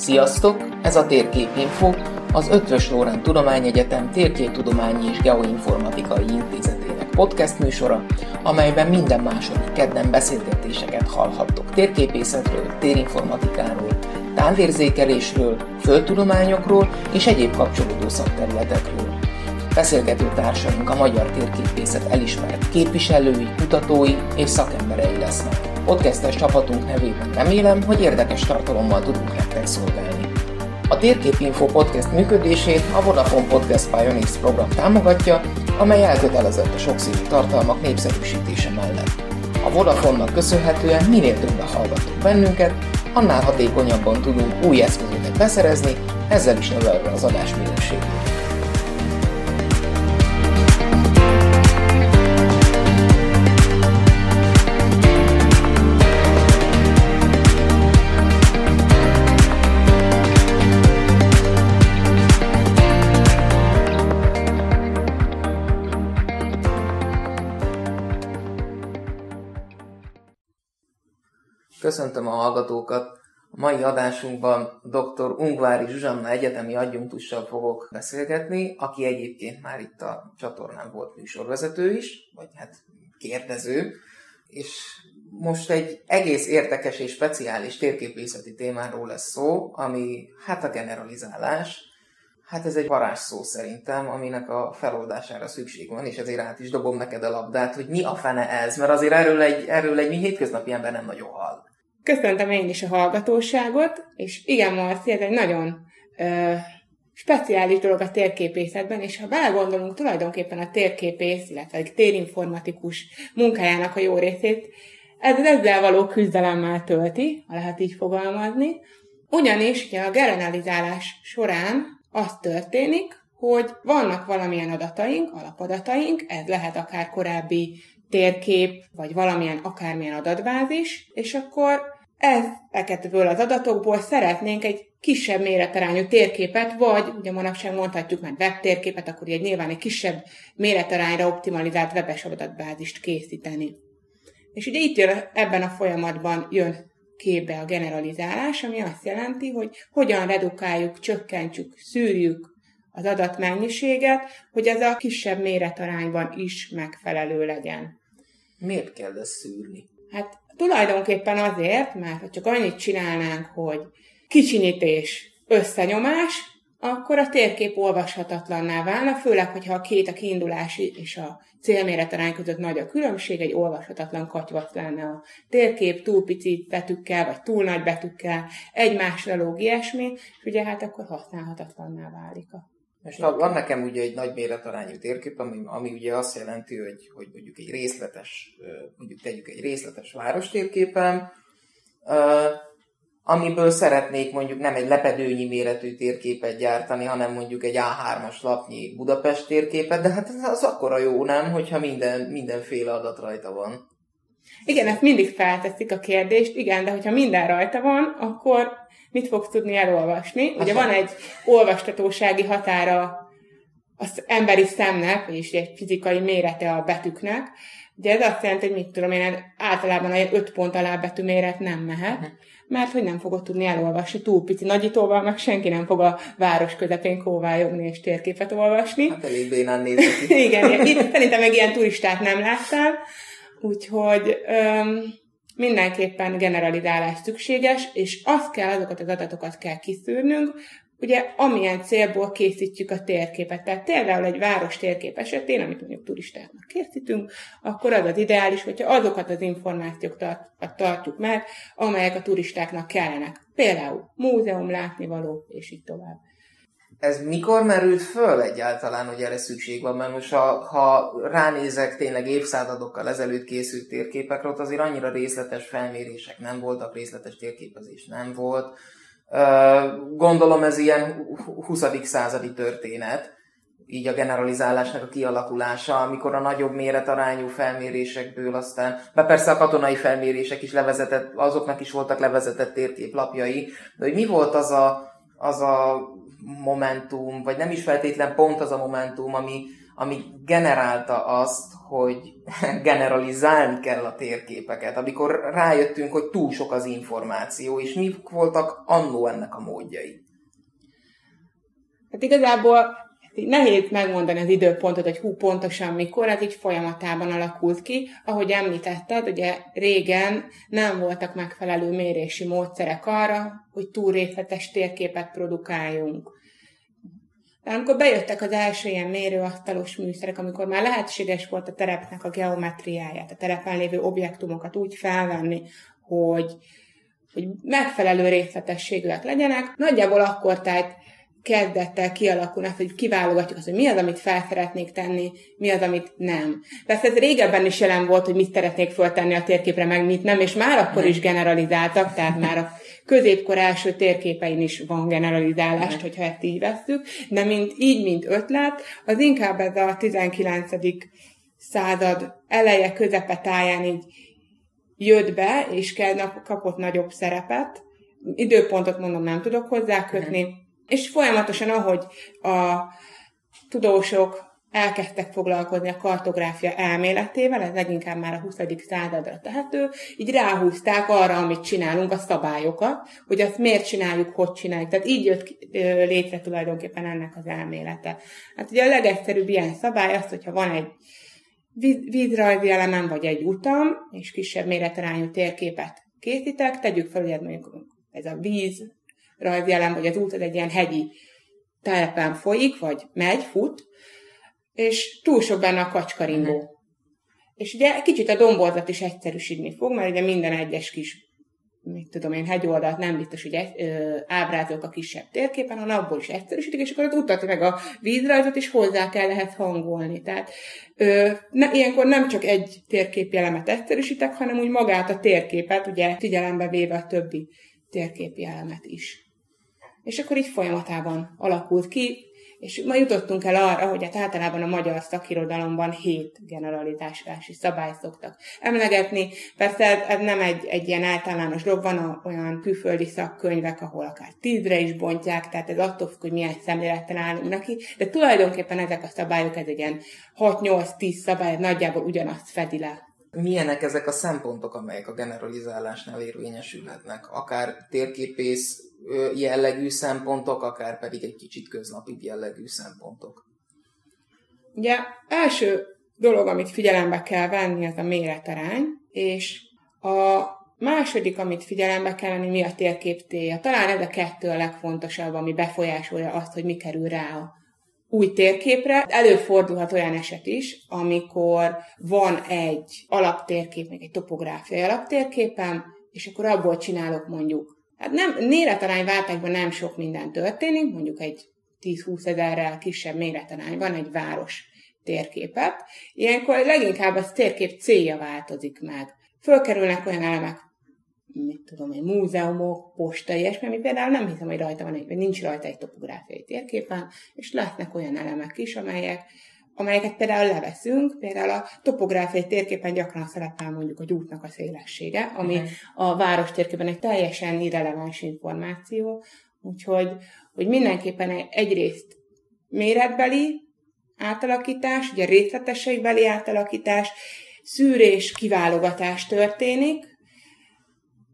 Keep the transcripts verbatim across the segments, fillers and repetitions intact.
Sziasztok! Ez a Térkép Info, az Eötvös Loránd Tudományegyetem Térképtudományi és Geoinformatikai Intézetének podcast műsora, amelyben minden második kedden beszélgetéseket hallhattok térképészetről, térinformatikáról, távérzékelésről, földtudományokról és egyéb kapcsolódó szakterületekről. Beszélgető társaink a magyar térképészet elismert képviselői, kutatói és szakemberei lesznek. Podcastes csapatunk nevében remélem, hogy érdekes tartalommal tudunk nektek szolgálni. A Térkép Info podcast működését a Vodafone Podcast Pionicsz program támogatja, amely elkötelezett a sokszínű tartalmak népszerűsítése mellett. A Vodafonnak köszönhetően minél többen hallgattok bennünket, annál hatékonyabban tudunk új eszközöket beszerezni, ezzel is növelve az adás minőségét. Köszöntöm a hallgatókat! A mai adásunkban doktor Ungvári Zsuzsanna egyetemi adjunktussal fogok beszélgetni, aki egyébként már itt a csatornán volt műsorvezető is, vagy hát kérdező, és most egy egész érdekes és speciális térképészeti témáról lesz szó, ami hát a generalizálás. Hát ez egy varázsszó szerintem, aminek a feloldására szükség van, és ezért át is dobom neked a labdát, hogy mi a fene ez, mert azért erről egy, erről egy mi hétköznapi ember nem nagyon hall. Köszöntöm én is a hallgatóságot, és igen, Marci, ez egy nagyon ö, speciális dolog a térképészetben, és ha belegondolunk, tulajdonképpen a térképész, illetve a térinformatikus munkájának a jó részét, ez ezzel való küzdelemmel tölti, ha lehet így fogalmazni, ugyanis ugye a generalizálás során az történik, hogy vannak valamilyen adataink, alapadataink, ez lehet akár korábbi térkép, vagy valamilyen akármilyen adatbázis, és akkor ezekből az adatokból szeretnénk egy kisebb méretarányú térképet, vagy ugye manapság mondhatjuk már webtérképet, akkor így nyilván egy kisebb méretarányra optimalizált webes adatbázist készíteni. És ugye itt jön, ebben a folyamatban jön képbe a generalizálás, ami azt jelenti, hogy hogyan redukáljuk, csökkentjük, szűrjük az adatmennyiséget, hogy ez a kisebb méretarányban is megfelelő legyen. Miért kell ezt szűrni? Hát tulajdonképpen azért, mert ha csak annyit csinálnánk, hogy kicsinyítés, összenyomás, akkor a térkép olvashatatlanná válna, főleg, hogyha a két a kiindulási és a célméretarány között nagy a különbség, egy olvashatatlan katyvasz lenne a térkép, túl pici betűkkel, vagy túl nagy betűkkel, egymásra lóg ilyesmi, és ugye hát akkor használhatatlanná válik a térkép. Van nekem ugye egy nagy méretarányú térkép, ami, ami ugye azt jelenti, hogy, hogy mondjuk egy részletes, mondjuk tegyük egy részletes várostérképen, uh, amiből szeretnék mondjuk nem egy lepedőnyi méretű térképet gyártani, hanem mondjuk egy á hármas lapnyi Budapest térképet, de hát ez az akkora jó, nem, hogyha minden, mindenféle adat rajta van. Igen, ezt mindig felteszik a kérdést, igen, de hogyha minden rajta van, akkor mit fogsz tudni elolvasni? Ugye van egy olvastatósági határa az emberi szemnek, és egy fizikai mérete a betűknek. Ugye ez azt jelenti, hogy mit tudom én, általában olyan öt pont alá betű méret nem mehet, mert hogy nem fogod tudni elolvasni túl pici nagyítóval, meg senki nem fog a város közepén kóvályogni és térképet olvasni. Hát elég bénán nézve ki. Igen, szerintem meg ilyen turistát nem láttál, úgyhogy öm, mindenképpen generalizálás szükséges, és azt kell, azokat az adatokat kell kiszűrnünk, ugye amilyen célból készítjük a térképet. Tehát például egy város térkép esetén, amit mondjuk turistáknak készítünk, akkor az az ideális, hogyha azokat az információkat tartjuk meg, amelyek a turistáknak kellenek. Például múzeum, látnivaló, és így tovább. Ez mikor merült föl egyáltalán, hogy erre szükség van? Mert most ha, ha ránézek tényleg évszázadokkal ezelőtt készült térképekre, ott azért annyira részletes felmérések nem voltak, részletes térképezés nem volt. Gondolom ez ilyen huszadik századi történet, így a generalizálásnak a kialakulása, amikor a nagyobb méretarányú felmérésekből aztán, de persze a katonai felmérések is levezetett, azoknak is voltak levezetett térképlapjai, de hogy mi volt az a, az a momentum, vagy nem is feltétlen pont az a momentum, ami, ami generálta azt, hogy generalizálni kell a térképeket, amikor rájöttünk, hogy túl sok az információ, és mi voltak annó ennek a módjai? Hát igazából nehéz megmondani az időpontot, hogy hú, pontosan mikor, ez így folyamatában alakult ki. Ahogy említetted, ugye régen nem voltak megfelelő mérési módszerek arra, hogy túl részletes térképet produkáljunk. De amikor bejöttek az első ilyen mérőasztalos műszerek, amikor már lehetséges volt a terepnek a geometriáját, a terepen lévő objektumokat úgy felvenni, hogy, hogy megfelelő részletességűek legyenek, nagyjából akkor tehát kezdett el kialakulni, hogy kiválogatjuk azt, hogy mi az, amit fel szeretnék tenni, mi az, amit nem. Persze ez régebben is jelen volt, hogy mit szeretnék föltenni a térképre, meg mit nem, és már akkor is generalizáltak, tehát már a középkor első térképein is van generalizálást, hogyha ezt így vesszük, de mint, így, mint ötlet, az inkább ez a tizenkilencedik század eleje, közepetáján így jött be, és kapott nagyobb szerepet. Időpontot mondom, nem tudok hozzákötni. És folyamatosan, ahogy a tudósok elkezdtek foglalkozni a kartográfia elméletével, ez leginkább már a huszadik századra tehető, így ráhúzták arra, amit csinálunk, a szabályokat, hogy azt miért csináljuk, hogy csináljuk. Tehát így jött létre tulajdonképpen ennek az elmélete. Hát ugye a legegyszerűbb ilyen szabály az, hogyha van egy vízrajzi elemem, vagy egy utam, és kisebb méretarányú térképet készítek, tegyük fel, hogy mondjuk ez a víz, rajzjelem, vagy az út az egy ilyen hegyi telepen folyik, vagy megy, fut, és túl sok benne a kacskaringó. Uh-huh. És ugye kicsit a domborzat is egyszerűsíteni fog, mert ugye minden egyes kis, mit tudom én, hegyoldalt nem biztos, hogy egy, ö, ábrázolok a kisebb térképen, hanem abból is egyszerűsítik, és akkor az utat meg a vízrajzot is hozzá kell ehhez hangolni. Tehát ö, ne, ilyenkor nem csak egy térképjelemet egyszerűsítek, hanem úgy magát a térképet, ugye figyelembe véve a többi térképi elemet is. És akkor így folyamatában alakult ki, és ma jutottunk el arra, hogy hát általában a magyar szakirodalomban hét generalizálási szabályt szoktak emlegetni. Persze ez, ez nem egy, egy ilyen általános dolog, van a, olyan külföldi szakkönyvek, ahol akár tízre is bontják, tehát ez attól függ, hogy milyen szemlélettel állunk neki, de tulajdonképpen ezek a szabályok, ez egy ilyen hat-nyolc-tíz szabály, nagyjából ugyanazt fedi le. Milyenek ezek a szempontok, amelyek a generalizálásnál érvényesülhetnek? Akár térképész jellegű szempontok, akár pedig egy kicsit köznapibb jellegű szempontok. Ugye első dolog, amit figyelembe kell venni, az a méretarány, és a második, amit figyelembe kell venni, mi a térkép célja. Talán ez a kettő a legfontosabb, ami befolyásolja azt, hogy mi kerül rá a új térképre. Előfordulhat olyan eset is, amikor van egy alaptérkép, meg egy topográfiai alaptérképem, és akkor abból csinálok mondjuk. Hát nem, méretarányváltásban nem sok minden történik, mondjuk egy tíz-húsz ezerrel kisebb méretarányban egy város térképet. Ilyenkor leginkább az térkép célja változik meg. Fölkerülnek olyan elemek, mit tudom én, múzeumok, posta, ilyesmi, ami például nem hiszem, hogy rajta van egy, vagy nincs rajta egy topográfiai térképen, és lesznek olyan elemek is, amelyek, amelyeket például leveszünk, például a topográfiai térképen gyakran szerepel mondjuk a útnak a szélessége, ami uh-huh. a város térképen egy teljesen irreleváns információ, úgyhogy hogy mindenképpen egyrészt méretbeli átalakítás, ugye részletességbeli átalakítás, szűrés, kiválogatás történik,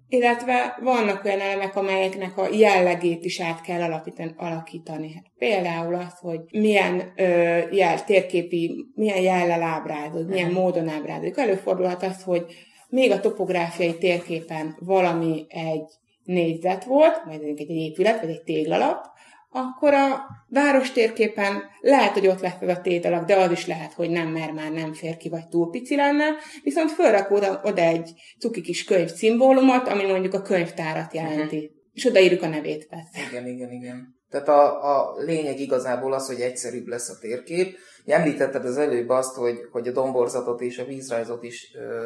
illetve vannak olyan elemek, amelyeknek a jellegét is át kell alakítani. Például az, hogy milyen ö, jel, térképi, milyen jellel ábrázol, milyen módon ábrázol. Előfordulhat az, hogy még a topográfiai térképen valami egy négyzet volt, majd egy épület, vagy egy téglalap, akkor a város térképen lehet, hogy ott lesz ez a tétalak, de az is lehet, hogy nem, mert már nem fér ki, vagy túl pici lenne, viszont fölrak oda, oda egy cuki kis könyv szimbólumot, ami mondjuk a könyvtárat jelenti. Uh-huh. És odaírjuk a nevét, persze. Igen, igen, igen. Tehát a, a lényeg igazából az, hogy egyszerűbb lesz a térkép. Említetted az előbb azt, hogy, hogy a domborzatot és a vízrajzot is ö,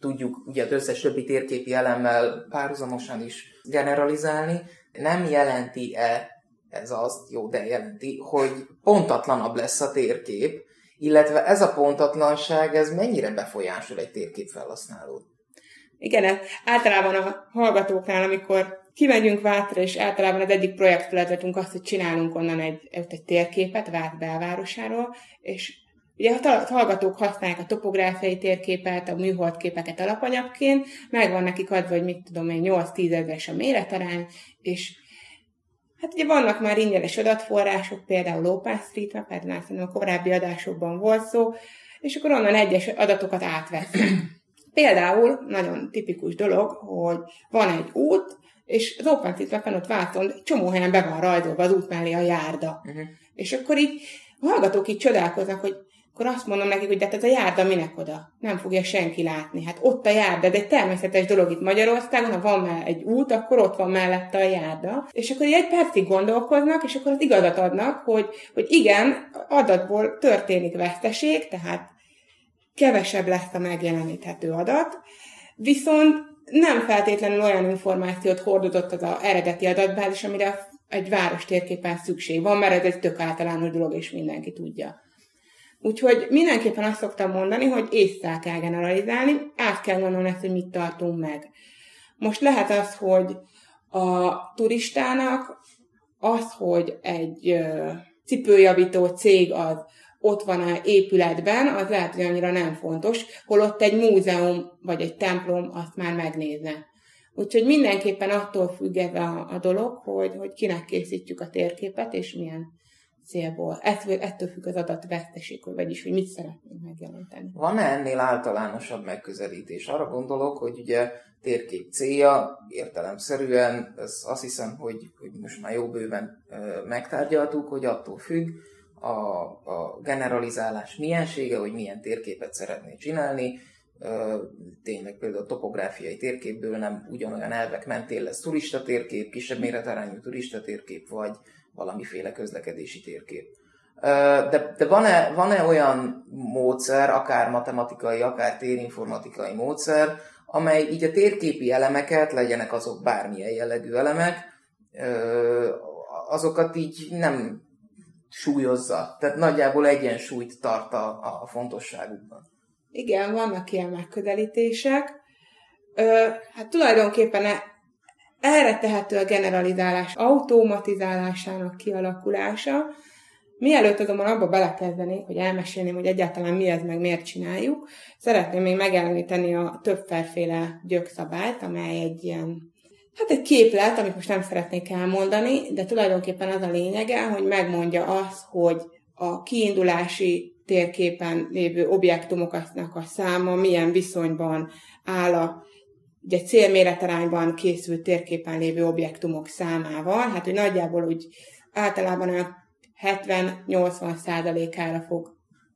tudjuk ugye az összes többi térképi elemmel párhuzamosan is generalizálni. Nem jelenti-e ez azt, jó, de jelenti, hogy pontatlanabb lesz a térkép, illetve ez a pontatlanság, ez mennyire befolyásol egy térképfelhasználót? Igen, általában a hallgatóknál, amikor kimegyünk Vátra, és általában az egyik projektfeladatunk az, hogy csinálunk onnan egy, egy térképet Vát belvárosáról, és Ugye a hallgatók használják a topográfiai térképet, a műholdképeket alapanyagként, megvan nekik adva, hogy mit tudom én, nyolc-tíz ezres a méretarány, és hát ugye vannak már ingyenes adatforrások, például OpenStreetMap, például szerintem a korábbi adásokban volt szó, és akkor onnan egyes adatokat átvesznek. Például nagyon tipikus dolog, hogy van egy út, és az OpenStreetMapen ott válton csomó helyen be van rajzolva az út mellé a járda. Uh-huh. És akkor így a hallgatók így csodálkoznak, hogy akkor azt mondom nekik, hogy de ez a járda minek oda? Nem fogja senki látni. Hát ott a járda, de egy természetes dolog itt Magyarországon, ha van már egy út, akkor ott van mellette a járda. És akkor egy percig gondolkoznak, és akkor az igazat adnak, hogy, hogy igen, adatból történik veszteség, tehát kevesebb lesz a megjeleníthető adat, viszont nem feltétlenül olyan információt hordozott az, az eredeti adatbázis, amire egy város térképen szükség van, mert ez egy tök általános dolog, és mindenki tudja. Úgyhogy mindenképpen azt szoktam mondani, hogy észre kell generalizálni, át kell gondolni ezt, hogy mit tartunk meg. Most lehet az, hogy a turistának az, hogy egy cipőjavító cég az ott van a épületben, az lehet, hogy annyira nem fontos, holott egy múzeum vagy egy templom azt már megnézne. Úgyhogy mindenképpen attól függ ez a, a dolog, hogy, hogy kinek készítjük a térképet, és milyen célból. Ettől, ettől függ az adatveszteség, vagyis, hogy mit szeretnénk megjelenteni. Van-e ennél általánosabb megközelítés? Arra gondolok, hogy ugye térkép célja értelemszerűen, ez azt hiszem, hogy, hogy most már jó bőven ö, megtárgyaltuk, hogy attól függ a, a generalizálás miensége, hogy milyen térképet szeretné csinálni. Ö, tényleg például a topográfiai térképből nem ugyanolyan elvek mentén lesz turista térkép, kisebb méretarányú turista térkép, vagy valamiféle közlekedési térkép. De, de van-e, van-e olyan módszer, akár matematikai, akár térinformatikai módszer, amely így a térképi elemeket, legyenek azok bármilyen jellegű elemek, azokat így nem súlyozza. Tehát nagyjából egyensúlyt tart a, a fontosságukban. Igen, vannak ilyen megközelítések. Hát tulajdonképpen e- Erre tehető a generalizálás automatizálásának kialakulása. Mielőtt azonban abba belekezdenék, hogy elmesélném, hogy egyáltalán mi ez, meg miért csináljuk, szeretném még megjeleníteni a többféleféle gyökszabályt, amely egy ilyen, hát egy képlet, amit most nem szeretnék elmondani, de tulajdonképpen az a lényege, hogy megmondja azt, hogy a kiindulási térképen lévő objektumoknak a száma milyen viszonyban áll a ugye célméretarányban készült térképen lévő objektumok számával, hát hogy nagyjából úgy általában olyan hetven-nyolcvan százalékára fog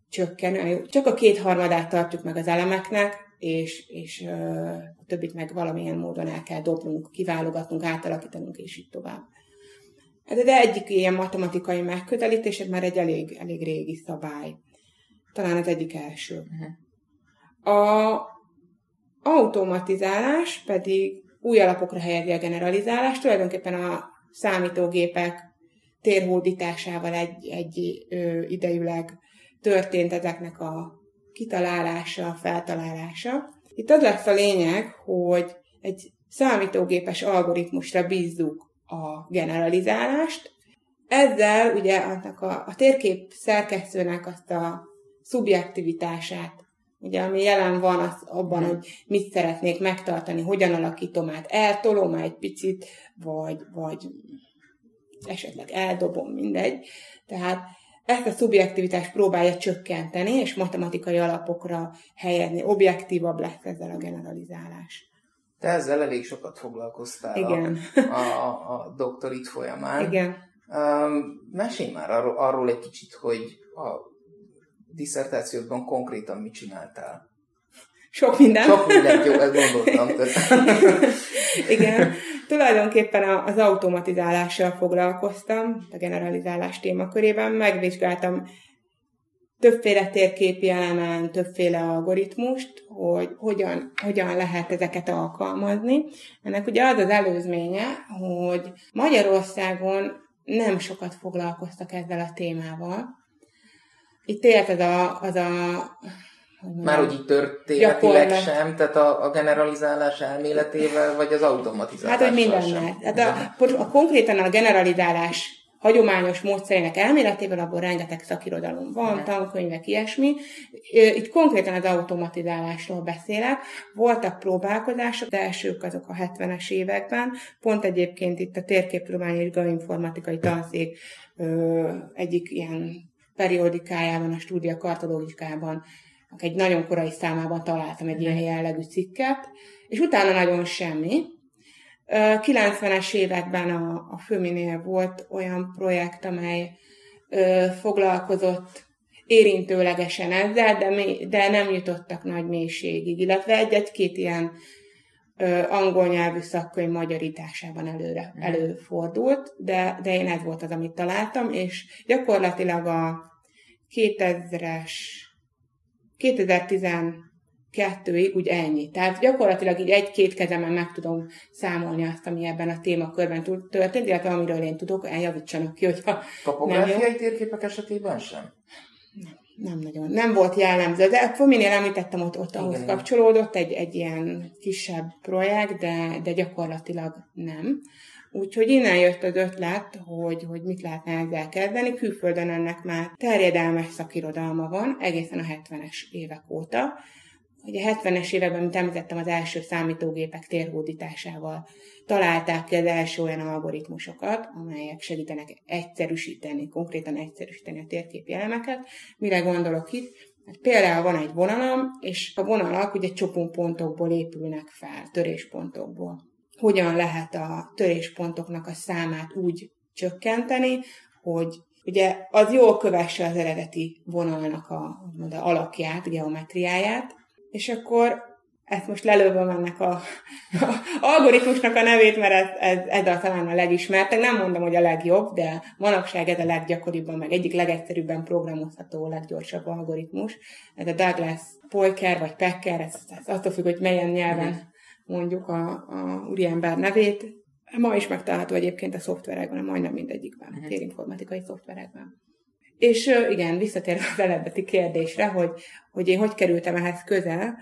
csökkenni. Csak a kétharmadát tartjuk meg az elemeknek, és, és ö, a többit meg valamilyen módon el kell dobnunk, kiválogatnunk, átalakítanunk, és így tovább. De egyik ilyen matematikai megközelítés, már egy elég, elég régi szabály. Talán az egyik első. A automatizálás pedig új alapokra helyezi a generalizálást, tulajdonképpen a számítógépek térhódításával egy, egy ö, idejűleg történt ezeknek a kitalálása, feltalálása. Itt az lesz a lényeg, hogy egy számítógépes algoritmusra bízzuk a generalizálást. Ezzel ugye annak a, a térkép szerkesztőnek azt a szubjektivitását, ugye, ami jelen van az abban, hogy mit szeretnék megtartani, hogyan alakítom át, eltolom egy picit, vagy, vagy esetleg eldobom, mindegy. Tehát ezt a szubjektivitást próbálja csökkenteni, és matematikai alapokra helyezni. Objektívabb lesz ezzel a generalizálás. Te ezzel elég sokat foglalkoztál. Igen. a, a, a doktorit folyamán. Igen. Um, mesélj már arról, arról egy kicsit, hogy a diszertációban konkrétan mit csináltál? Sok mindent. Sok mindent, jó, ezt gondoltam. Igen, tulajdonképpen az automatizálással foglalkoztam, a generalizálás témakörében, megvizsgáltam többféle térképi elemen, többféle algoritmust, hogy hogyan, hogyan lehet ezeket alkalmazni. Ennek ugye az az előzménye, hogy Magyarországon nem sokat foglalkoztak ezzel a témával. Itt élt az a... Az a mondjam, már úgy így történetileg sem, tehát a, a generalizálás elméletével, vagy az automatizálás. Hát, hogy minden. Hát a, a, konkrétan a generalizálás hagyományos módszerének elméletével, abból rengeteg szakirodalom van, tankönyvek, ilyesmi. Itt konkrétan az automatizálásról beszélek. Voltak próbálkozások, de elsők azok a hetvenes években. Pont egyébként itt a Térképtudományi és Geoinformatikai Tanszék egyik ilyen periódikájában, a Stúdia kartológikában, egy nagyon korai számában találtam egy ilyen jellegű cikket, és utána nagyon semmi. kilencvenes években a, a Föminél volt olyan projekt, amely ö, foglalkozott érintőlegesen ezzel, de, mély, de nem jutottak nagy mélységig, illetve egy-egy-két ilyen ö, angol nyelvű szakkönyv magyarításában előre, előfordult, de, de én ez volt az, amit találtam, és gyakorlatilag a kétezres, kétezer-tizenkettőig úgy ennyi. Tehát gyakorlatilag így egy-két kezemen meg tudom számolni azt, ami ebben a témakörben történt, illetve amiről én tudok, eljavítsanak ki, hogyha... Topográfiai térképek esetében sem? Nem, nem nagyon. Nem volt jellemző, de minél említettem, ott, ott ahhoz igen, kapcsolódott egy, egy ilyen kisebb projekt, de, de gyakorlatilag nem. Úgyhogy innen jött az ötlet, hogy, hogy mit lehetne ezzel kezdeni. Külföldön ennek már terjedelmes szakirodalma van, egészen a hetvenes évek óta. Ugye a hetvenes években, mint említettem, az első számítógépek térhódításával találták ki az első olyan algoritmusokat, amelyek segítenek egyszerűsíteni, konkrétan egyszerűsíteni a térképi elemeket. Mire gondolok itt? Hát például van egy vonalam, és a vonalak ugye csoportpontokból épülnek fel, töréspontokból. Hogyan lehet a töréspontoknak a számát úgy csökkenteni, hogy ugye az jól kövesse az eredeti vonalnak a, az alakját, geometriáját, és akkor ezt most lelővöm ennek a, a algoritmusnak a nevét, mert ez, ez, ez a talán a legismertebb, nem mondom, hogy a legjobb, de manapság ez a leggyakoribbban, meg egyik legegyszerűbben programozható, leggyorsabb algoritmus. Ez a Douglas Peucker vagy Peucker, ez, ez attól függ, hogy melyen nyelven mondjuk a, a úriember nevét. Ma is megtalálható egyébként a szoftverekben, majdnem mindegyikben, uh-huh. térinformatikai szoftverekben. És igen, visszatérve az eredeti kérdésre, hogy, hogy én hogy kerültem ehhez közel.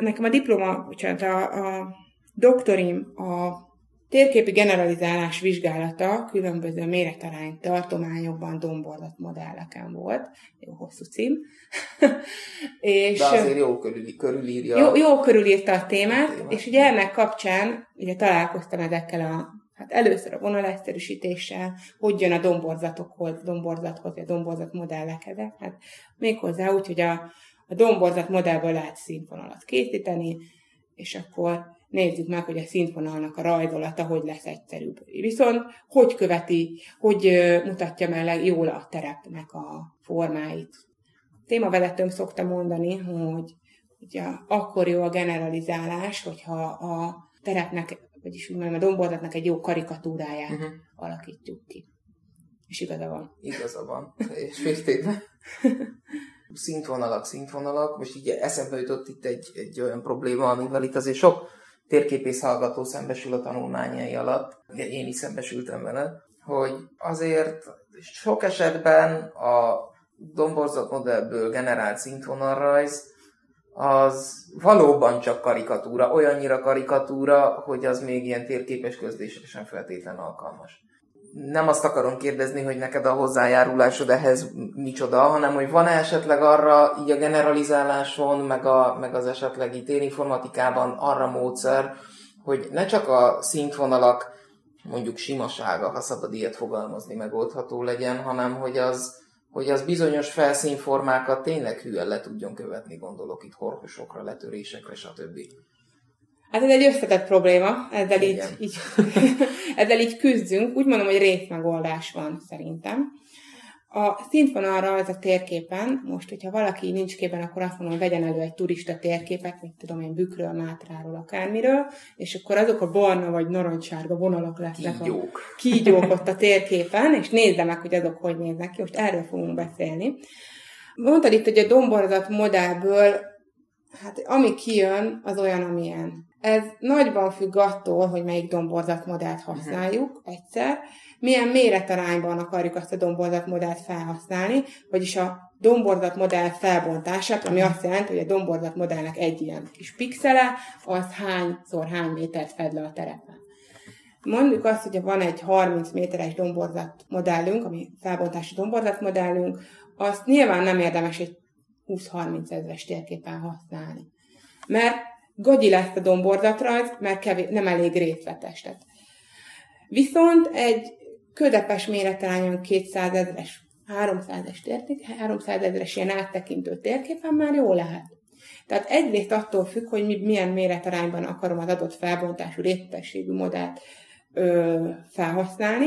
Nekem a diploma, bocsánat, a, a doktorim a térképi generalizálás vizsgálata különböző méretarány tartományokban domborlat modelleken volt. Jó hosszú cím. és de azért jó körül, körülírja. Jó, jó körülírta a témát, a témát, és ugye ennek kapcsán ugye találkoztam ezekkel a Hát először a vonalegyszerűsítéssel, hogy jön a domborzatokhoz, domborzathoz, a domborzat modellekhez. Hát méghozzá úgy, hogy a, a domborzat modellből lehet színvonalat készíteni, és akkor nézzük meg, hogy a színvonalnak a rajzolata hogy lesz egyszerűbb. Viszont hogy követi, hogy mutatja meg jól a terepnek a formáit. A témavezetőm szokta mondani, hogy ugye akkor jó a generalizálás, hogyha a terepnek, vagyis úgy mondom, a domborzatnak egy jó karikatúráját uh-huh. alakítjuk ki. És igaza van. Igaza van. És féltétlen. Szintvonalak, szintvonalak. Most így eszembe jutott itt egy, egy olyan probléma, amivel itt azért sok térképész hallgató szembesül a tanulmányai alatt. Én is szembesültem vele, hogy azért sok esetben a domborzatmodellből generált szintvonalrajz az valóban csak karikatúra, olyannyira karikatúra, hogy az még ilyen térképes közlésre sem feltétlenül alkalmas. Nem azt akarom kérdezni, hogy neked a hozzájárulásod ehhez micsoda, hanem hogy van-e esetleg arra így a generalizáláson, meg, a, meg az esetleg térinformatikában arra módszer, hogy ne csak a szintvonalak mondjuk simasága, ha szabad ilyet fogalmazni, megoldható legyen, hanem hogy az hogy az bizonyos felszínformákat tényleg hűen le tudjon követni, gondolok itt horhosokra, letörésekre, stb. Hát ez egy összetett probléma, ezzel így, így, ezzel így küzdünk. Úgy mondom, hogy részmegoldás van szerintem. A színvonalra az a térképen, most, hogyha valaki nincs képen, akkor azt mondom, vegyen elő egy turista térképet, mint tudom én, Bükről, Mátráról, akármiről, és akkor azok a barna vagy narancssárga vonalak lesznek kígyók. a kígyók ott a térképen, és nézze meg, hogy azok hogy néznek ki, most erről fogunk beszélni. Mondtad itt, hogy a domborzat modellből, hát ami kijön, az olyan, amilyen. Ez nagyban függ attól, hogy melyik domborzatmodellt használjuk egyszer, milyen méretarányban akarjuk azt a domborzatmodellt felhasználni, vagyis a domborzatmodell felbontását, ami azt jelenti, hogy a domborzatmodellnek egy ilyen kis pixele, az hányszor hány métert fed le a terepen. Mondjuk azt, hogy van egy harminc méteres domborzat modellünk, ami felbontási domborzat modellünk, azt nyilván nem érdemes egy húsz-harminc ezres térképen használni. Mert gagyi lesz a domborzatrajz, mert kevés, nem elég részletes. Tehát. Viszont egy közepes méretarányon kétszáz ezres, háromszáz ezres térkép, háromszáz ezres ilyen áttekintő térképen már jó lehet. Tehát egyrészt attól függ, hogy mi, milyen méretarányban akarom az adott felbontású részletességű modellt ö, felhasználni.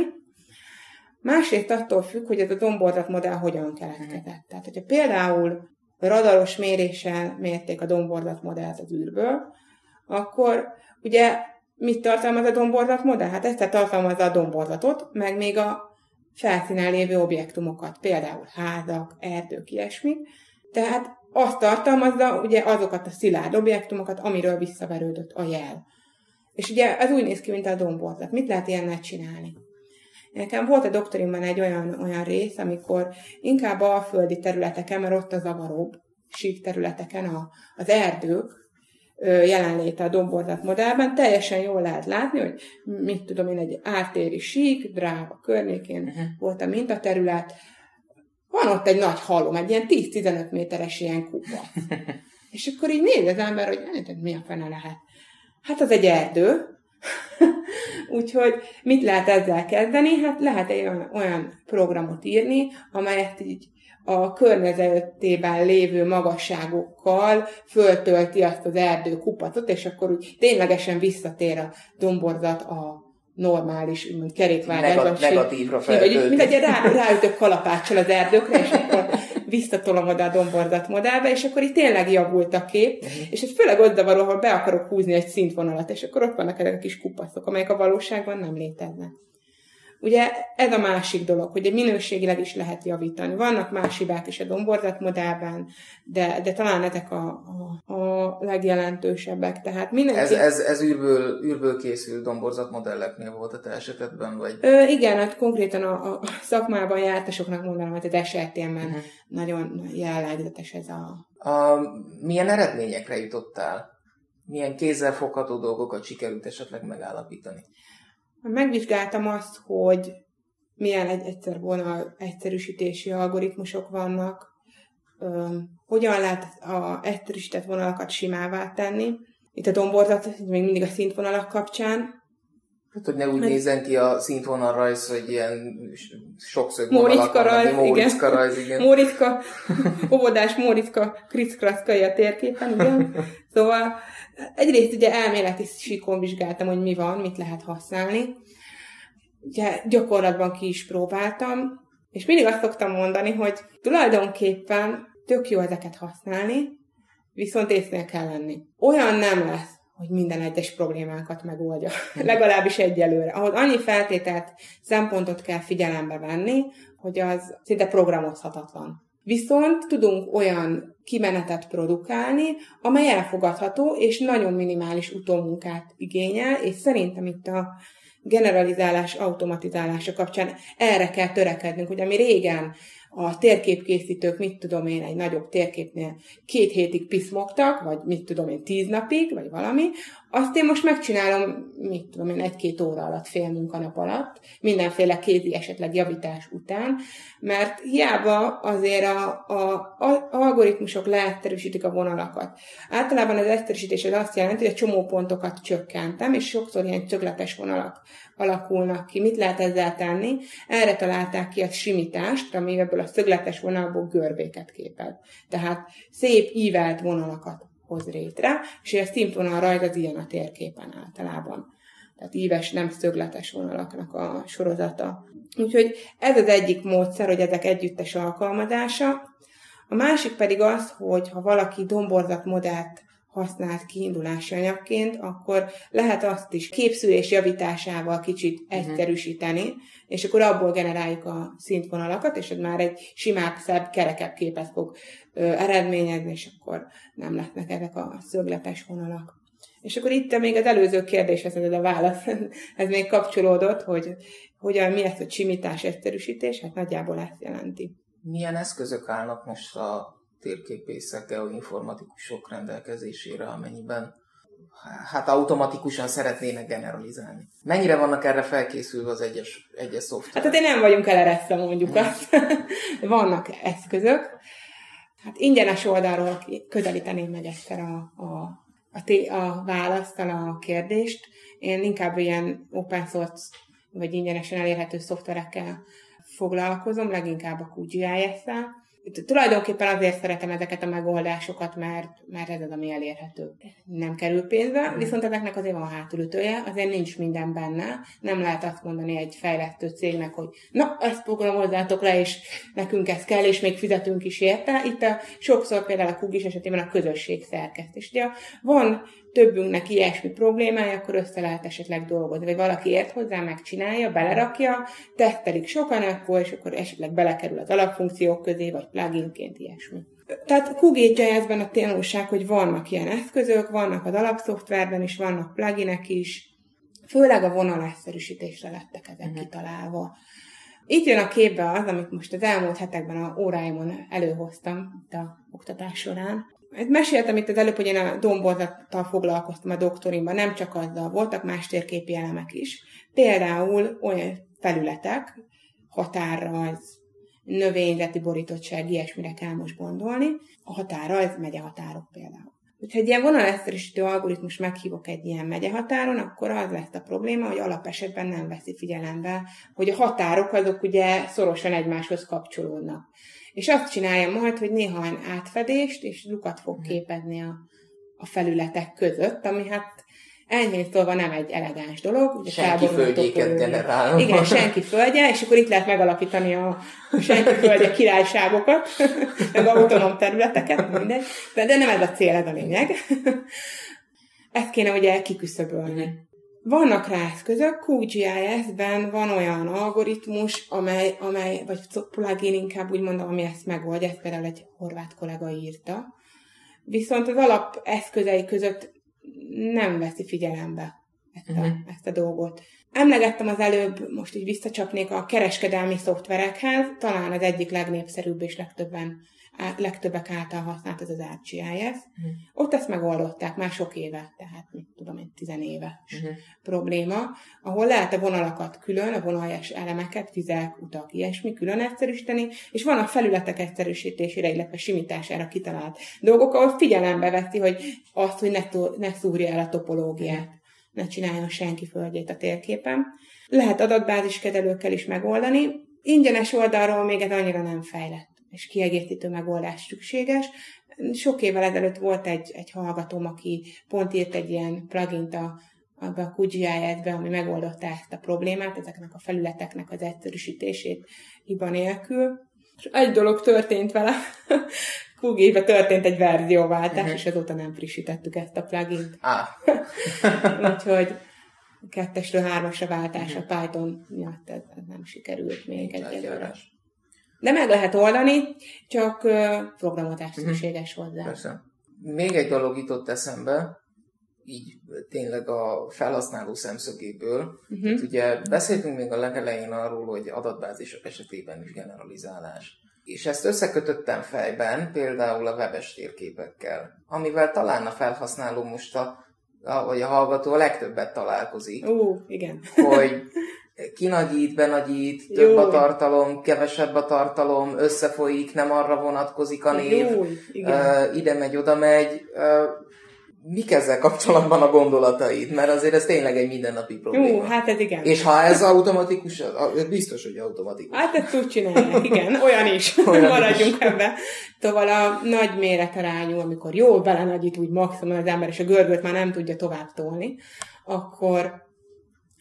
Másrészt attól függ, hogy ez a domborzatmodell hogyan keletkezett. Tehát, hogyha például radaros méréssel mérték a domborzatmodellt az űrből, akkor ugye mit tartalmaz a domborzatmodell? Hát ezt tartalmazza a domborzatot, meg még a felszínen lévő objektumokat, például házak, erdők, ilyesmi. Tehát azt tartalmazza ugye azokat a szilárd objektumokat, amiről visszaverődött a jel. És ugye ez úgy néz ki, mint a domborzat. Mit lehet ilyennel csinálni? Nekem volt a doktorimban egy olyan, olyan rész, amikor inkább alföldi területeken, mert ott a zavaróbb, sík területeken a, az erdők jelenléte a domborzat modellben, teljesen jól lehet látni, hogy mit tudom én, egy ártéri sík, Dráva környékén uh-huh. volt a mintaterület, van ott egy nagy halom, egy ilyen tíz-tizenöt méteres ilyen kupac. És akkor így néz az ember, hogy mi a fene lehet. Hát az egy erdő. Úgyhogy mit lehet ezzel kezdeni? Hát lehet egy olyan, olyan programot írni, amelyet így a környezetében lévő magasságokkal föltölti azt az erdő kupacot, és akkor úgy ténylegesen visszatér a domborzat a normális, úgymond kerékvágásban. Negatívra feltölti. Mint egy rá, ráütök kalapáccsal az erdőkre, és akkor visszatolom oda a domborzat modellbe, és akkor itt tényleg javult a kép, uh-huh. és ez főleg ott zavaró, ahol be akarok húzni egy szintvonalat, és akkor ott vannak ezek a kis kupacok, amelyek a valóságban nem léteznek. Ugye ez a másik dolog, hogy minőségileg is lehet javítani. Vannak más hibák is a domborzat modellben, de, de talán ezek a, a, a legjelentősebbek. Tehát mindenki... Ez, ez, ez űrből, űrből készült domborzat modelleknél volt a te esetedben? Vagy... Ö, igen, hát konkrétan a, a szakmában jártasoknak mondanám, hogy az es er té emen uh-huh. nagyon jellegzetes ez a... a... Milyen eredményekre jutottál? Milyen kézzelfogható dolgokat sikerült esetleg megállapítani? Megvizsgáltam azt, hogy milyen egyszer vonal egyszerűsítési algoritmusok vannak, hogyan lehet az egyszerűsített vonalakat simává tenni. Itt a domborzat, még mindig a szintvonalak kapcsán. Hát, hogy ne úgy hát, nézzen ki a szintvonalrajz, hogy ilyen sokszög vonalak vannak. Móricka rajz, igen. Móricka, óvodás Móricka, krickkrackai a térképen, igen. Szóval egyrészt ugye elméleti síkon vizsgáltam, hogy mi van, mit lehet használni. Ugye gyakorlatban ki is próbáltam, és mindig azt szoktam mondani, hogy tulajdonképpen tök jó ezeket használni, viszont észnél kell lenni. Olyan nem lesz, hogy minden egyes problémánkat megoldja, legalábbis egyelőre. Ahhoz annyi feltételt, szempontot kell figyelembe venni, hogy az szinte programozhatatlan. Viszont tudunk olyan kimenetet produkálni, amely elfogadható, és nagyon minimális utómunkát igényel, és szerintem itt a generalizálás, automatizálása kapcsán erre kell törekednünk, hogy ami régen a térképkészítők, mit tudom én, egy nagyobb térképnél két hétig piszmogtak, vagy mit tudom én, tíz napig, vagy valami, azt én most megcsinálom, mit tudom én, egy-két óra alatt, fél munkanap alatt, mindenféle kézi esetleg javítás után, mert hiába azért a, a, a algoritmusok leegyszerűsítik a vonalakat. Általában az egyszerűsítés az azt jelenti, hogy a csomópontokat csökkentem, és sokszor ilyen csögletes vonalak alakulnak ki. Mit lehet ezzel tenni? Erre találták ki a simítást, ami ebből a szögletes vonalból görbéket képez. Tehát szép, ívelt vonalakat hoz létre, és a szintvonal rajz az ilyen a térképen általában. Tehát íves, nem szögletes vonalaknak a sorozata. Úgyhogy ez az egyik módszer, hogy ezek együttes alkalmazása. A másik pedig az, hogy ha valaki domborzatmodellt használt kiindulási anyagként, akkor lehet azt is képszűrés javításával kicsit egyszerűsíteni, és akkor abból generáljuk a szintvonalakat, és ez már egy simább, szebb, kerekebb képet fog ö, eredményezni, és akkor nem lesznek ezek a szögletes vonalak. És akkor itt még az előző kérdéshez ez a válasz, ez még kapcsolódott, hogy hogyan, mi ez a simítás, egyszerűsítés, hát nagyjából ezt jelenti. Milyen eszközök állnak most a térképészek, geoinformatikusok rendelkezésére, amennyiben hát automatikusan szeretnének generalizálni. Mennyire vannak erre felkészülve az egyes, egyes szoftverek? Hát, hát nem vagyunk eleressze, mondjuk azt. Vannak eszközök. Hát ingyenes oldalról közelíteném meg egyszer a, a, a, té, a választal a kérdést. Én inkább ilyen open source vagy ingyenesen elérhető szoftverekkel foglalkozom, leginkább a kú gé i es-szel. Tulajdonképpen azért szeretem ezeket a megoldásokat, mert, mert ez az, ami elérhető. Nem kerül pénzbe, viszont ezeknek azért van hátulütője, azért nincs minden benne. Nem lehet azt mondani egy fejlesztő cégnek, hogy na, ezt programozzátok le, és nekünk ez kell, és még fizetünk is érte. Itt a, sokszor például a kú gé i es esetében a közösség szerkesztés. Ugye van többünknek ilyesmi problémája, akkor össze lehet esetleg dolgozni. Vagy valaki ért hozzá, megcsinálja, belerakja, tesztelik sokan, akkor, és akkor esetleg belekerül az alapfunkciók közé, vagy pluginként ilyesmi. Tehát kú gé i es-ben a tanulság, hogy vannak ilyen eszközök, vannak az alapszoftverben is, vannak pluginek is, főleg a vonalásszerűsítésre lettek ezek uh-huh. kitalálva. Itt jön a képbe az, amit most az elmúlt hetekben a óráimon előhoztam itt a oktatás során. Meséltem itt az előbb, hogy én a domborzattal foglalkoztam a doktorimban, nem csak azzal, voltak más térképi elemek is. Például olyan felületek, határrajz, növényzeti borítottság, ilyesmire kell most gondolni. A határrajz, megyehatárok például. Hogyha egy ilyen vonalásszerűsítő algoritmus meghívok egy ilyen megyehatáron, akkor az lesz a probléma, hogy alapesetben nem veszi figyelembe, hogy a határok azok ugye szorosan egymáshoz kapcsolódnak. És azt csinálja majd, hogy néha átfedést és lukat fog képezni a, a felületek között, ami hát enyhén szólva nem egy elegáns dolog. Senki földjéket generálom. Igen, senki földje, és akkor itt lehet megalapítani a senki földje királyságokat, meg autonóm területeket, mindegy. De, de nem ez a cél, ez a lényeg. Ezt kéne ugye kiküszöbölni. Vannak rá eszközök, kú gé i es-ben van olyan algoritmus, amely, amely vagy plugin inkább úgy mondom, ami ezt megoldja, ezt például egy horvát kollega írta. Viszont az alap eszközei között nem veszi figyelembe ezt a, uh-huh. ezt a dolgot. Emlegettem az előbb, most így visszacsapnék a kereskedelmi szoftverekhez, talán az egyik legnépszerűbb és legtöbben, legtöbbek által használt az az R G I S. Uh-huh. Ott ezt megoldották már sok éve, tehát mit tudom én, tizenéves uh-huh. probléma, ahol lehet a vonalakat külön, a vonalas elemeket, vizek, utak, ilyesmi külön egyszerűsíteni, és van a felületek egyszerűsítésére, illetve simítására kitalált dolgok, ahol figyelembe veszi, hogy azt, hogy ne, tó- ne szúrja el a topológiát. Uh-huh. Ne csináljon senki földjét a térképen. Lehet adatbáziskezelőkkel is megoldani. Ingyenes oldalról még ez annyira nem fejlett, és kiegészítő megoldás szükséges. Sok évvel ezelőtt volt egy, egy hallgatóm, aki pont írt egy ilyen plugint a, abba a kú gé i es-be, ami megoldotta ezt a problémát, ezeknek a felületeknek az egyszerűsítését hiba nélkül. És egy dolog történt vele, kú gé i-be történt egy verzióváltás, uh-huh. és azóta nem frissítettük ezt a plugint. Ah. Úgyhogy kettesről hármasra váltás uh-huh. a Python miatt ez nem sikerült még egyelőre. De meg lehet oldani, csak uh, programozás uh-huh. szükséges hozzá. Persze. Még egy dolog jutott eszembe, így tényleg a felhasználó szemszögéből. Uh-huh. Hát ugye beszéltünk még a legelején arról, hogy adatbázisok esetében is generalizálás. És ezt összekötöttem fejben például a webes térképekkel, amivel talán a felhasználó most, a, a, vagy a hallgató a legtöbbet találkozik. Ó, igen. Hogy kinagyít, benagyít, több Júj. A tartalom, kevesebb a tartalom, összefolyik, nem arra vonatkozik a név, Júj, uh, ide megy, oda megy. Uh, Mik ezzel kapcsolatban a gondolataid? Mert azért ez tényleg egy mindennapi probléma. Jó, hát ez igen. És ha ez automatikus, az biztos, hogy automatikus. Hát ezt úgy csinálják, igen, olyan is. Olyan Maradjunk is. Ebbe. Tovább a nagy méretarányú, amikor jól belenagyít úgy maximum az ember, és a görböt már nem tudja tovább tolni, akkor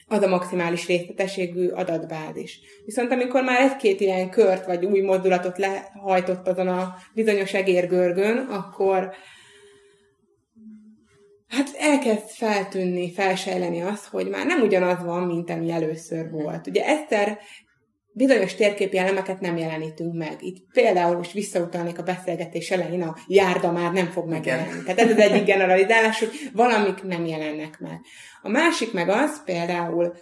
az a maximális részletességű adatbázis. Viszont amikor már egy-két ilyen kört, vagy új mozdulatot lehajtott azon a bizonyos egérgörgön, akkor hát elkezd feltűnni, felsejleni az, hogy már nem ugyanaz van, mint ami először volt. Ugye egyszer bizonyos térképi elemeket nem jelenítünk meg. Itt például most visszautalnék a beszélgetés elején, a járda már nem fog megjelenni. Tehát ez az egyik generalizálás, hogy valamik nem jelennek meg. A másik meg az például,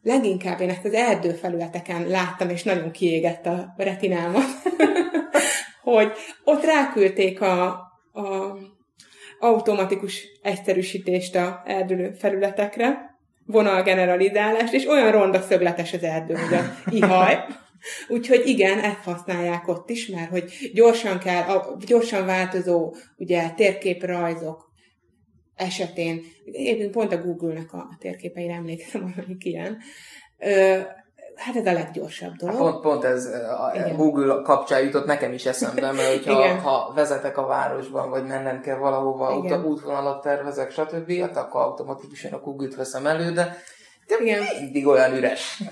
leginkább én ezt az erdőfelületeken láttam, és nagyon kiégett a retinámat, hogy ott ráküldték a... a automatikus egyszerűsítést a erdülő felületekre, vonalgeneralizálást, és olyan ronda szögletes az erdő, hogy az ihaj. Úgyhogy igen, ezt használják ott is, mert hogy gyorsan kell, a gyorsan változó ugye, térképrajzok esetén, éppen pont a Google-nek a térképeire emlékszem, amik ilyen, Ö, hát ez a leggyorsabb dolog. Pont, pont ez a igen. Google kapcsán jutott nekem is eszembe, mert hogyha, ha vezetek a városban, vagy mennem kell valahova, uta, útvonalat tervezek, stb., hát akkor automatikusan a Google-t veszem elő, de igen. mindig olyan üres,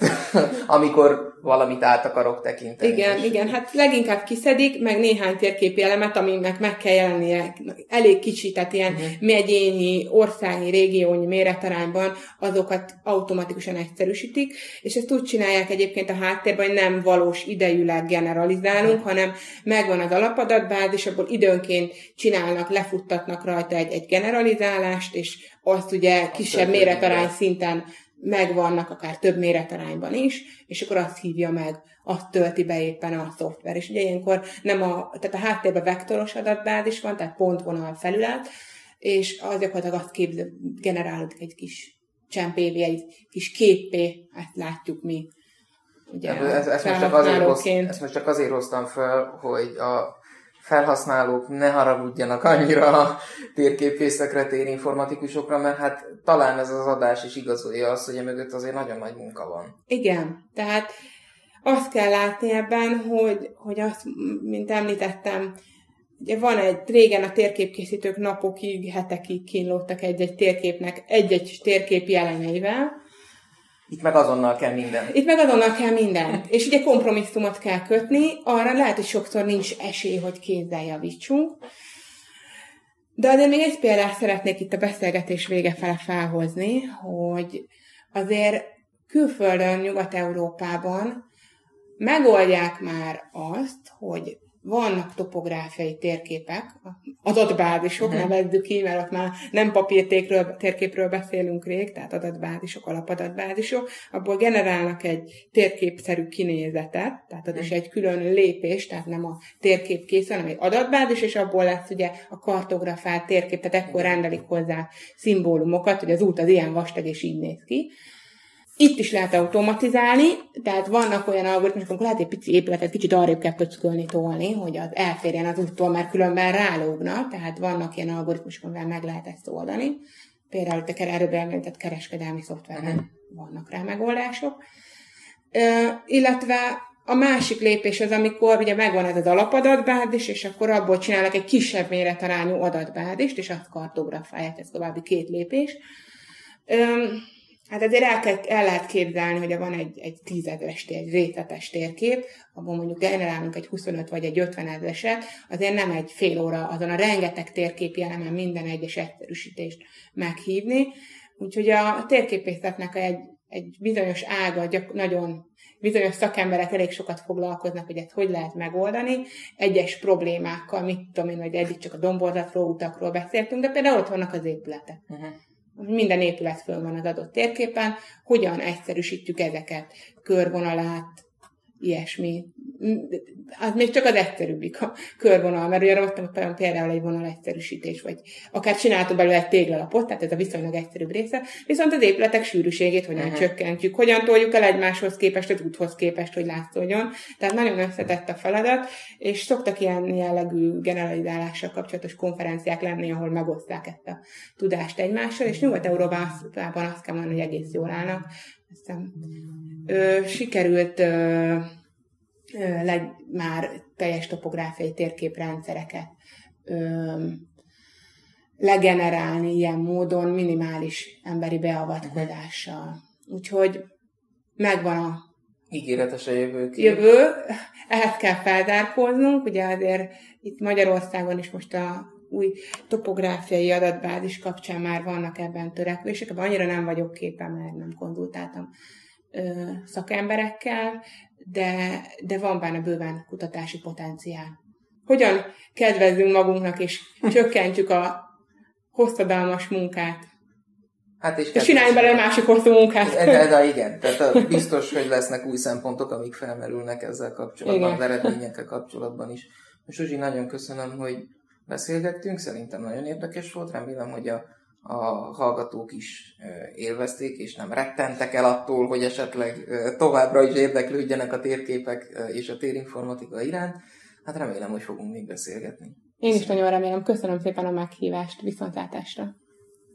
amikor valamit át akarok tekinteni. Igen, és... igen, hát leginkább kiszedik, meg néhány térképi elemet, aminek meg kell jelennie elég kicsi, tehát ilyen uh-huh. megyényi, országi, régiónyi méretarányban azokat automatikusan egyszerűsítik, és ezt úgy csinálják egyébként a háttérben, hogy nem valós idejűleg generalizálunk, uh-huh. hanem megvan az alapadatbázis, abból időnként csinálnak, lefuttatnak rajta egy, egy generalizálást, és azt ugye kisebb a méretarány szinten megvannak akár több méretarányban is, és akkor azt hívja meg, azt tölti be éppen a szoftver. És ugye ilyenkor nem a, tehát a háttérben vektoros adatbázis van, tehát pontvonal felület, és az gyakorlatilag azt képzel, generálódik egy kis csempévé, egy kis képpé, ezt látjuk mi. Ugye ez, ezt, most csak azért hossz, ezt most csak azért hoztam fel, hogy a felhasználók ne haragudjanak annyira a térképészekre, térinformatikusokra, mert hát talán ez az adás is igazolja azt, hogy a mögött azért nagyon nagy munka van. Igen, tehát azt kell látni ebben, hogy, hogy azt, mint említettem, ugye van egy, régen a térképkészítők napokig, hetekig kínlódtak egy-egy térképnek, egy-egy térképi elemeivel. Itt meg azonnal kell minden. Itt meg azonnal kell minden. És ugye kompromisszumot kell kötni, arra lehet, hogy sokszor nincs esély, hogy kézzel javítsunk. De azért még egy példát szeretnék itt a beszélgetés vége fele felhozni, hogy azért külföldön, Nyugat-Európában megoldják már azt, hogy vannak topográfiai térképek, adatbázisok, nevezzük ki, mert ott már nem papírtékről, térképről beszélünk rég, tehát adatbázisok, alapadatbázisok, abból generálnak egy térképszerű kinézetet, tehát az is egy külön lépés, tehát nem a térkép készül, hanem egy adatbázis, és abból lesz ugye a kartografált térkép, tehát ekkor rendelik hozzá szimbólumokat, hogy az út az ilyen vastag, és így néz ki. Itt is lehet automatizálni, tehát vannak olyan algoritmusok, amikor lehet egy pici épületet kicsit arrébb kell pöckölni, tolni, hogy az elférjen az úttól, mert különben rálógnak, tehát vannak ilyen algoritmusok, amivel meg lehet ezt oldani. Például te erőben említett kereskedelmi szoftverben vannak rá megoldások. E, illetve a másik lépés az, amikor ugye megvan ez az alapadatbázis, és akkor abból csinálnak egy kisebb méretarányú adatbázist, és azt kartografálják, ez további két lépés. E, Hát azért el, kell, el lehet képzelni, hogy van egy, egy tízezres, egy részletes térkép, abban mondjuk generálunk egy huszonöt vagy egy ötvenezreset, azért nem egy fél óra azon a rengeteg térképi elemen minden egyes egyszerűsítést meghívni. Úgyhogy a térképészetnek egy, egy bizonyos ága, gyak, nagyon bizonyos szakemberek elég sokat foglalkoznak, hogy ezt hogy lehet megoldani. Egyes problémákkal, mit tudom én, hogy eddig csak a domborzatról, utakról beszéltünk, de például ott vannak az épületek. Uh-huh. Minden épület föl van az adott térképen, hogyan egyszerűsítjük ezeket, körvonalát, ilyesmi. Az még csak az egyszerűbbik a körvonal, mert ugye ott például egy vonal egyszerűsítés, vagy akár csináltuk belőle egy téglalapot, tehát ez a viszonylag egyszerűbb része, viszont az épületek sűrűségét hogyan Aha. csökkentjük, hogyan toljuk el egymáshoz képest, az úthoz képest, hogy látszódjon. Tehát nagyon összetett a feladat, és szoktak ilyen jellegű generalizálással kapcsolatos konferenciák lenni, ahol megosztják ezt a tudást egymással, és Nyugat-Európában azt kell mondani, hogy egész jól állnak. Aztán, ö, sikerült ö, ö, leg, már teljes topográfiai térképrendszereket ö, legenerálni ilyen módon minimális emberi beavatkozással. Úgyhogy megvan a ígéretes a jövő. Jövő. Ehhez kell felzárkóznunk. Ugye azért itt Magyarországon is most a új topográfiai adatbázis kapcsán már vannak ebben törekvések, ebben annyira nem vagyok képen, mert nem konzultáltam ö, szakemberekkel, de, de van benne bőven kutatási potenciál. Hogyan kedvezzünk magunknak, és csökkentjük a hosszadalmas munkát? Hát és csinálj bele a másik hosszú munkát. De, de igen, tehát biztos, hogy lesznek új szempontok, amik felmerülnek ezzel kapcsolatban, igen. az eredményekkel kapcsolatban is. Zsuzsi, nagyon köszönöm, hogy beszélgettünk, szerintem nagyon érdekes volt, remélem, hogy a, a hallgatók is élvezték, és nem rettentek el attól, hogy esetleg továbbra is érdeklődjenek a térképek és a térinformatika iránt. Hát remélem, hogy fogunk még beszélgetni. Én is nagyon remélem. Köszönöm szépen a meghívást. Viszontlátásra!